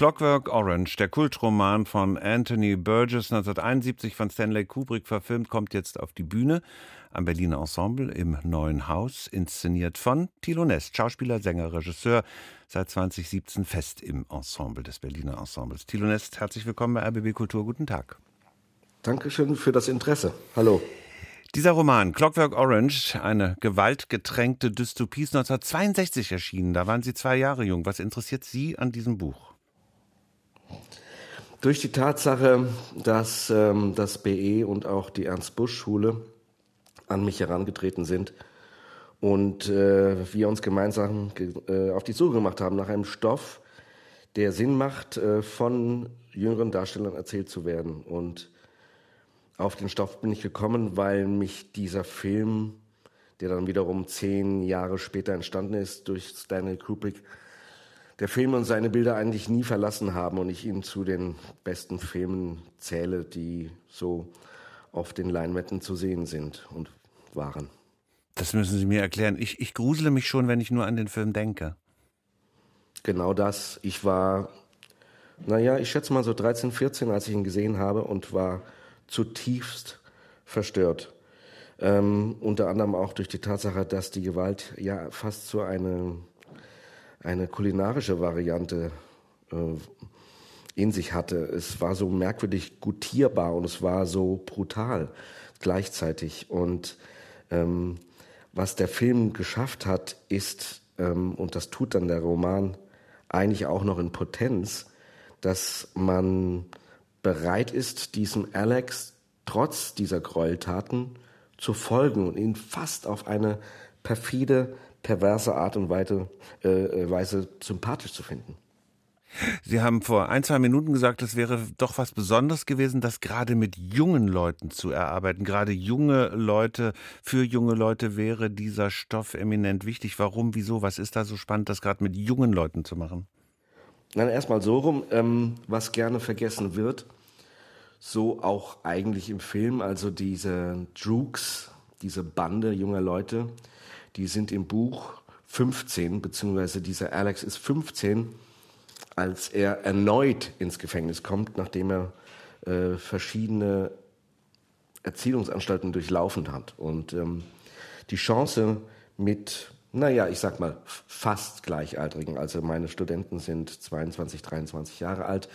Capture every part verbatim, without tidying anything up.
Clockwork Orange, der Kultroman von Anthony Burgess, neunzehnhunderteinundsiebzig von Stanley Kubrick verfilmt, kommt jetzt auf die Bühne am Berliner Ensemble im Neuen Haus, inszeniert von Thilo Nest, Schauspieler, Sänger, Regisseur, seit zweitausendsiebzehn fest im Ensemble des Berliner Ensembles. Thilo Nest, herzlich willkommen bei R B B Kultur, guten Tag. Dankeschön für das Interesse. Hallo. Dieser Roman, Clockwork Orange, eine gewaltgetränkte Dystopie, ist neunzehnhundertzweiundsechzig erschienen. Da waren Sie zwei Jahre jung. Was interessiert Sie an diesem Buch? Durch die Tatsache, dass ähm, das B E und auch die Ernst-Busch-Schule an mich herangetreten sind und äh, wir uns gemeinsam ge- äh, auf die Suche gemacht haben nach einem Stoff, der Sinn macht, äh, von jüngeren Darstellern erzählt zu werden. Und auf den Stoff bin ich gekommen, weil mich dieser Film, der dann wiederum zehn Jahre später entstanden ist durch Stanley Kubrick, der Film und seine Bilder eigentlich nie verlassen haben und ich ihn zu den besten Filmen zähle, die so auf den Leinwänden zu sehen sind und waren. Das müssen Sie mir erklären. Ich, ich grusele mich schon, wenn ich nur an den Film denke. Genau das. Ich war, naja, ich schätze mal so dreizehn, vierzehn, als ich ihn gesehen habe und war zutiefst verstört. Ähm, unter anderem auch durch die Tatsache, dass die Gewalt ja fast so eine, eine kulinarische Variante äh, in sich hatte. Es war so merkwürdig gutierbar und es war so brutal gleichzeitig. Und ähm, was der Film geschafft hat, ist, ähm, und das tut dann der Roman eigentlich auch noch in Potenz, dass man bereit ist, diesem Alex trotz dieser Gräueltaten zu folgen und ihn fast auf eine perfide, perverse Art und Weise, äh, Weise sympathisch zu finden. Sie haben vor ein, zwei Minuten gesagt, es wäre doch was Besonderes gewesen, das gerade mit jungen Leuten zu erarbeiten. Gerade junge Leute, für junge Leute wäre dieser Stoff eminent wichtig. Warum, wieso, was ist da so spannend, das gerade mit jungen Leuten zu machen? Nein, erstmal so rum, ähm, was gerne vergessen wird, so auch eigentlich im Film, also diese Droogs, diese Bande junger Leute, die sind im Buch fünfzehn, beziehungsweise dieser Alex ist fünfzehn, als er erneut ins Gefängnis kommt, nachdem er äh, verschiedene Erziehungsanstalten durchlaufen hat. Und ähm, die Chance mit, naja, ich sag mal, fast Gleichaltrigen. Also meine Studenten sind zweiundzwanzig, dreiundzwanzig Jahre alt.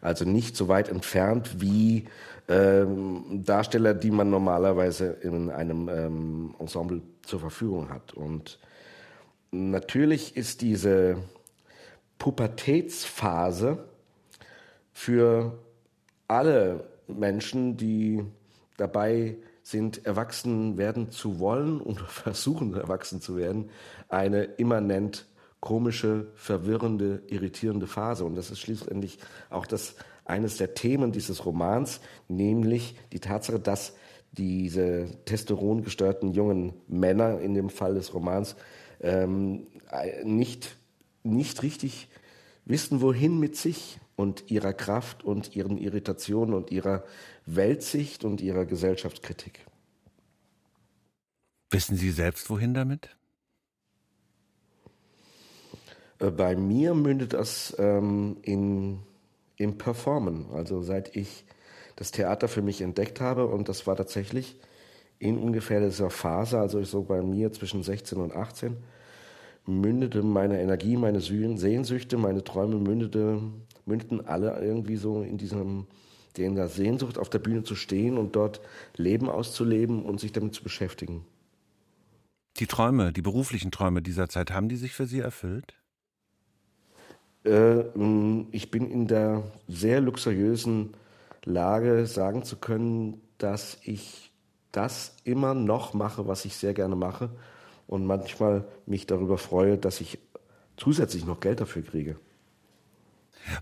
Also nicht so weit entfernt wie ähm, Darsteller, die man normalerweise in einem ähm, Ensemble zur Verfügung hat. Und natürlich ist diese Pubertätsphase für alle Menschen, die dabei sind, erwachsen werden zu wollen und versuchen, erwachsen zu werden, eine immanent komische, verwirrende, irritierende Phase. Und das ist schließlich auch das, eines der Themen dieses Romans, nämlich die Tatsache, dass diese testosterongesteuerten jungen Männer in dem Fall des Romans ähm, nicht, nicht richtig wissen, wohin mit sich und ihrer Kraft und ihren Irritationen und ihrer Weltsicht und ihrer Gesellschaftskritik. Wissen Sie selbst, wohin damit? Bei mir mündet das ähm, in, im Performen. Also seit ich das Theater für mich entdeckt habe, und das war tatsächlich in ungefähr dieser Phase, also so bei mir zwischen sechzehn und achtzehn, mündete meine Energie, meine Sehnsüchte, meine Träume mündete, mündeten alle irgendwie so in diesem, in der Sehnsucht, auf der Bühne zu stehen und dort Leben auszuleben und sich damit zu beschäftigen. Die Träume, die beruflichen Träume dieser Zeit, haben die sich für Sie erfüllt? Äh, ich bin in der sehr luxuriösen Lage, sagen zu können, dass ich das immer noch mache, was ich sehr gerne mache. Und manchmal mich darüber freue, dass ich zusätzlich noch Geld dafür kriege.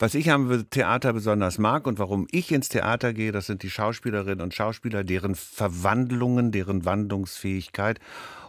Was ich am Theater besonders mag und warum ich ins Theater gehe, das sind die Schauspielerinnen und Schauspieler, deren Verwandlungen, deren Wandlungsfähigkeit.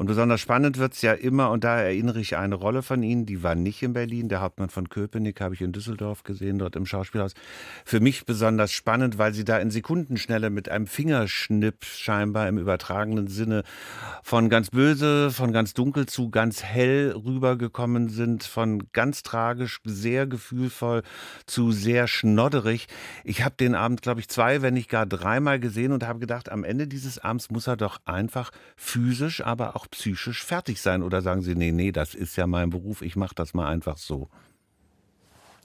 Und besonders spannend wird es ja immer, und da erinnere ich eine Rolle von Ihnen, die war nicht in Berlin, der Hauptmann von Köpenick habe ich in Düsseldorf gesehen, dort im Schauspielhaus. Für mich besonders spannend, weil Sie da in Sekundenschnelle mit einem Fingerschnipp scheinbar im übertragenen Sinne von ganz böse, von ganz dunkel zu ganz hell rübergekommen sind, von ganz tragisch, sehr gefühlvoll zu sehr schnodderig. Ich habe den Abend, glaube ich, zwei, wenn nicht gar dreimal gesehen und habe gedacht, am Ende dieses Abends muss er doch einfach physisch, aber auch psychisch fertig sein. Oder sagen Sie, nee, nee, das ist ja mein Beruf, ich mache das mal einfach so.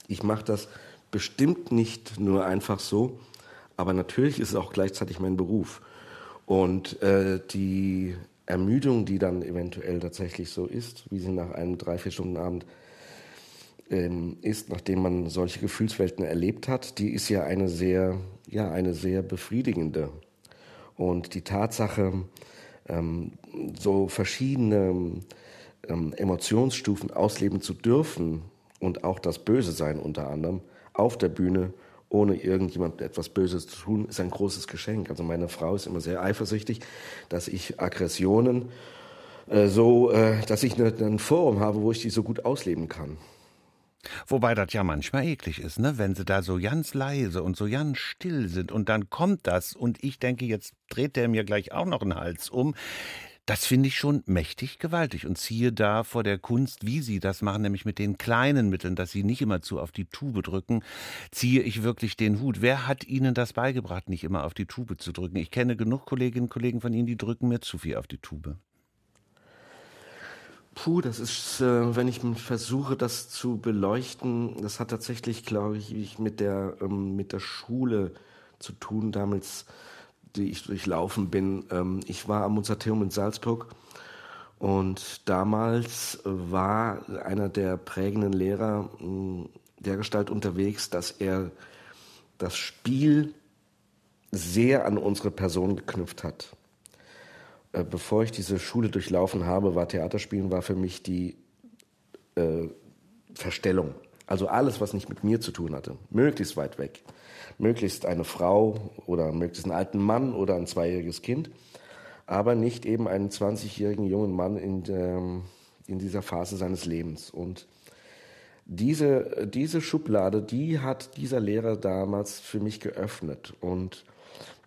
Ich mache das bestimmt nicht nur einfach so, aber natürlich ist es auch gleichzeitig mein Beruf. Und äh, die Ermüdung, die dann eventuell tatsächlich so ist, wie sie nach einem drei, vier Stunden Abend ähm, ist, nachdem man solche Gefühlswelten erlebt hat, die ist ja eine sehr, ja, eine sehr befriedigende. Und die Tatsache, ähm, so verschiedene ähm, Emotionsstufen ausleben zu dürfen und auch das Böse sein unter anderem auf der Bühne, ohne irgendjemand etwas Böses zu tun, ist ein großes Geschenk. Also meine Frau ist immer sehr eifersüchtig, dass ich Aggressionen äh, so, äh, dass ich ne, ein Forum habe, wo ich die so gut ausleben kann. Wobei das ja manchmal eklig ist, ne? Wenn sie da so ganz leise und so ganz still sind und dann kommt das und ich denke, jetzt dreht der mir gleich auch noch einen Hals um. Das finde ich schon mächtig gewaltig und ziehe da vor der Kunst, wie Sie das machen, nämlich mit den kleinen Mitteln, dass Sie nicht immer zu auf die Tube drücken, ziehe ich wirklich den Hut. Wer hat Ihnen das beigebracht, nicht immer auf die Tube zu drücken? Ich kenne genug Kolleginnen und Kollegen von Ihnen, die drücken mir zu viel auf die Tube. Puh, das ist, äh, wenn ich versuche, das zu beleuchten, das hat tatsächlich, glaube ich, mit der, ähm, mit der Schule zu tun, damals die ich durchlaufen bin. Ich war am Mozarteum in Salzburg und damals war einer der prägenden Lehrer dergestalt unterwegs, dass er das Spiel sehr an unsere Person geknüpft hat. Bevor ich diese Schule durchlaufen habe, war Theaterspielen war für mich die äh, Verstellung. Also alles, was nicht mit mir zu tun hatte, möglichst weit weg. Möglichst eine Frau oder möglichst einen alten Mann oder ein zweijähriges Kind, aber nicht eben einen zwanzigjährigen jungen Mann in, der, in dieser Phase seines Lebens. Und diese, diese Schublade, die hat dieser Lehrer damals für mich geöffnet. Und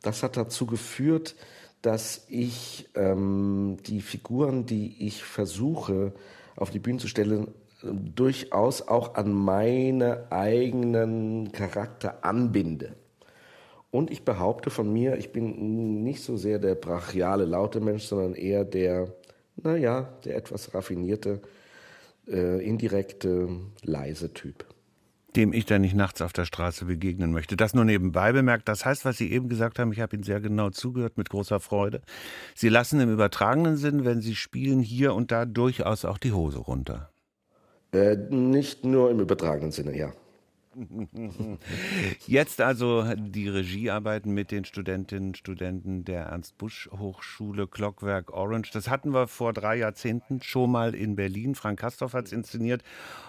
das hat dazu geführt, dass ich ähm, die Figuren, die ich versuche, auf die Bühne zu stellen, durchaus auch an meine eigenen Charakter anbinde. Und ich behaupte von mir, ich bin nicht so sehr der brachiale, laute Mensch, sondern eher der, naja, der etwas raffinierte, äh, indirekte, leise Typ. Dem ich dann nicht nachts auf der Straße begegnen möchte. Das nur nebenbei bemerkt. Das heißt, was Sie eben gesagt haben, ich habe Ihnen sehr genau zugehört, mit großer Freude. Sie lassen im übertragenen Sinn, wenn Sie spielen, hier und da durchaus auch die Hose runter. Äh, nicht nur im übertragenen Sinne, ja. Jetzt also die Regiearbeiten mit den Studentinnen und Studenten der Ernst-Busch-Hochschule, Clockwork Orange. Das hatten wir vor drei Jahrzehnten schon mal in Berlin. Frank Kastorf hat es inszeniert.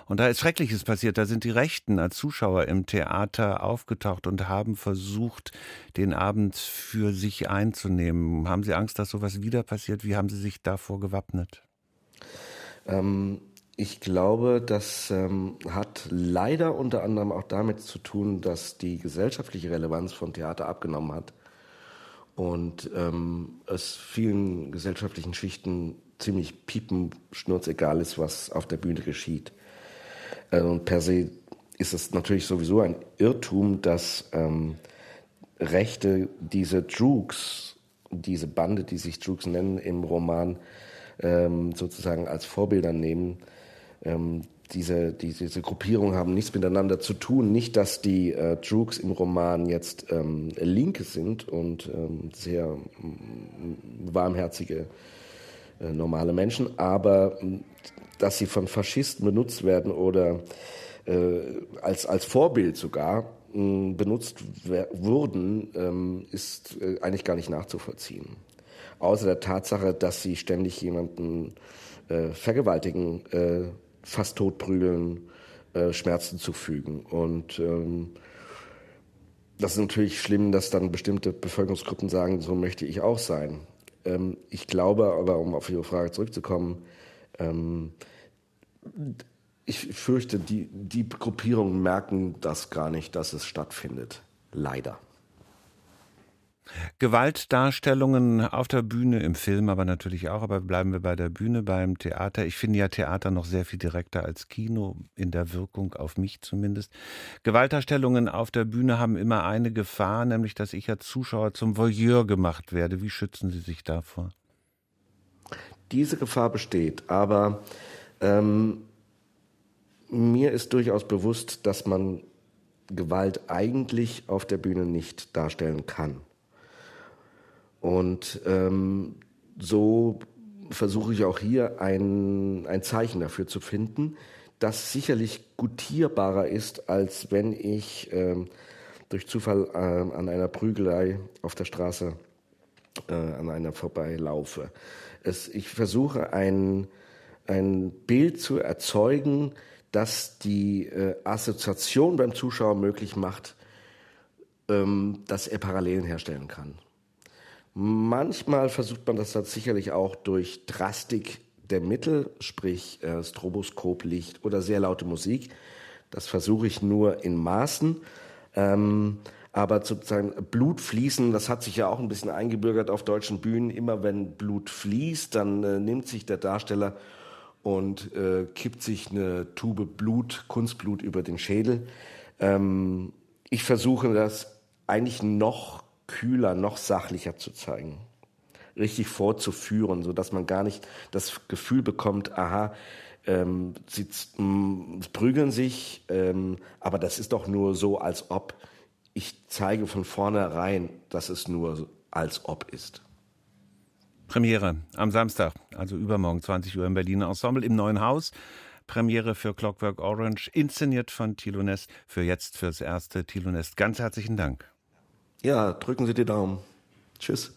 Und da ist Schreckliches passiert. Da sind die Rechten als Zuschauer im Theater aufgetaucht und haben versucht, den Abend für sich einzunehmen. Haben Sie Angst, dass sowas wieder passiert? Wie haben Sie sich davor gewappnet? Ähm... Ich glaube, das ähm, hat leider unter anderem auch damit zu tun, dass die gesellschaftliche Relevanz von Theater abgenommen hat und ähm, es vielen gesellschaftlichen Schichten ziemlich piepenschnurzegal ist, was auf der Bühne geschieht. Äh, und per se ist es natürlich sowieso ein Irrtum, dass ähm, Rechte diese Droogs, diese Bande, die sich Droogs nennen im Roman, ähm, sozusagen als Vorbilder nehmen. Ähm, diese, die, diese Gruppierungen haben nichts miteinander zu tun. Nicht, dass die äh, Droogs im Roman jetzt ähm, Linke sind und ähm, sehr ähm, warmherzige, äh, normale Menschen, aber dass sie von Faschisten benutzt werden oder äh, als, als Vorbild sogar äh, benutzt wer- wurden, äh, ist äh, eigentlich gar nicht nachzuvollziehen. Außer der Tatsache, dass sie ständig jemanden äh, vergewaltigen, äh, fast tot prügeln, äh, Schmerzen zufügen. Und ähm, das ist natürlich schlimm, dass dann bestimmte Bevölkerungsgruppen sagen, so möchte ich auch sein. Ähm, ich glaube aber, um auf Ihre Frage zurückzukommen, ähm, ich fürchte, die, die Gruppierungen merken das gar nicht, dass es stattfindet. Leider. Gewaltdarstellungen auf der Bühne, im Film aber natürlich auch, aber bleiben wir bei der Bühne, beim Theater. Ich finde ja Theater noch sehr viel direkter als Kino, in der Wirkung auf mich zumindest. Gewaltdarstellungen auf der Bühne haben immer eine Gefahr, nämlich dass ich als Zuschauer zum Voyeur gemacht werde. Wie schützen Sie sich davor? Diese Gefahr besteht, aber ähm, mir ist durchaus bewusst, dass man Gewalt eigentlich auf der Bühne nicht darstellen kann. Und ähm, so versuche ich auch hier ein, ein Zeichen dafür zu finden, das sicherlich gutierbarer ist, als wenn ich ähm, durch Zufall äh, an einer Prügelei auf der Straße äh, an einer vorbeilaufe. Es, ich versuche ein, ein Bild zu erzeugen, das die äh, Assoziation beim Zuschauer möglich macht, ähm, dass er Parallelen herstellen kann. Manchmal versucht man das dann sicherlich auch durch Drastik der Mittel, sprich äh, Stroboskoplicht oder sehr laute Musik. Das versuche ich nur in Maßen. Ähm, aber sozusagen Blut fließen, das hat sich ja auch ein bisschen eingebürgert auf deutschen Bühnen. Immer wenn Blut fließt, dann äh, nimmt sich der Darsteller und äh, kippt sich eine Tube Blut, Kunstblut über den Schädel. Ähm, ich versuche das eigentlich noch kühler, noch sachlicher zu zeigen, richtig vorzuführen, sodass man gar nicht das Gefühl bekommt, aha, ähm, sie mh, prügeln sich, ähm, aber das ist doch nur so, als ob. Ich zeige von vornherein, dass es nur als ob ist. Premiere am Samstag, also übermorgen, zwanzig Uhr im Berliner Ensemble im Neuen Haus. Premiere für Clockwork Orange, inszeniert von Thilo Nest. Für jetzt, fürs Erste, Thilo Nest. Ganz herzlichen Dank. Ja, drücken Sie die Daumen. Tschüss.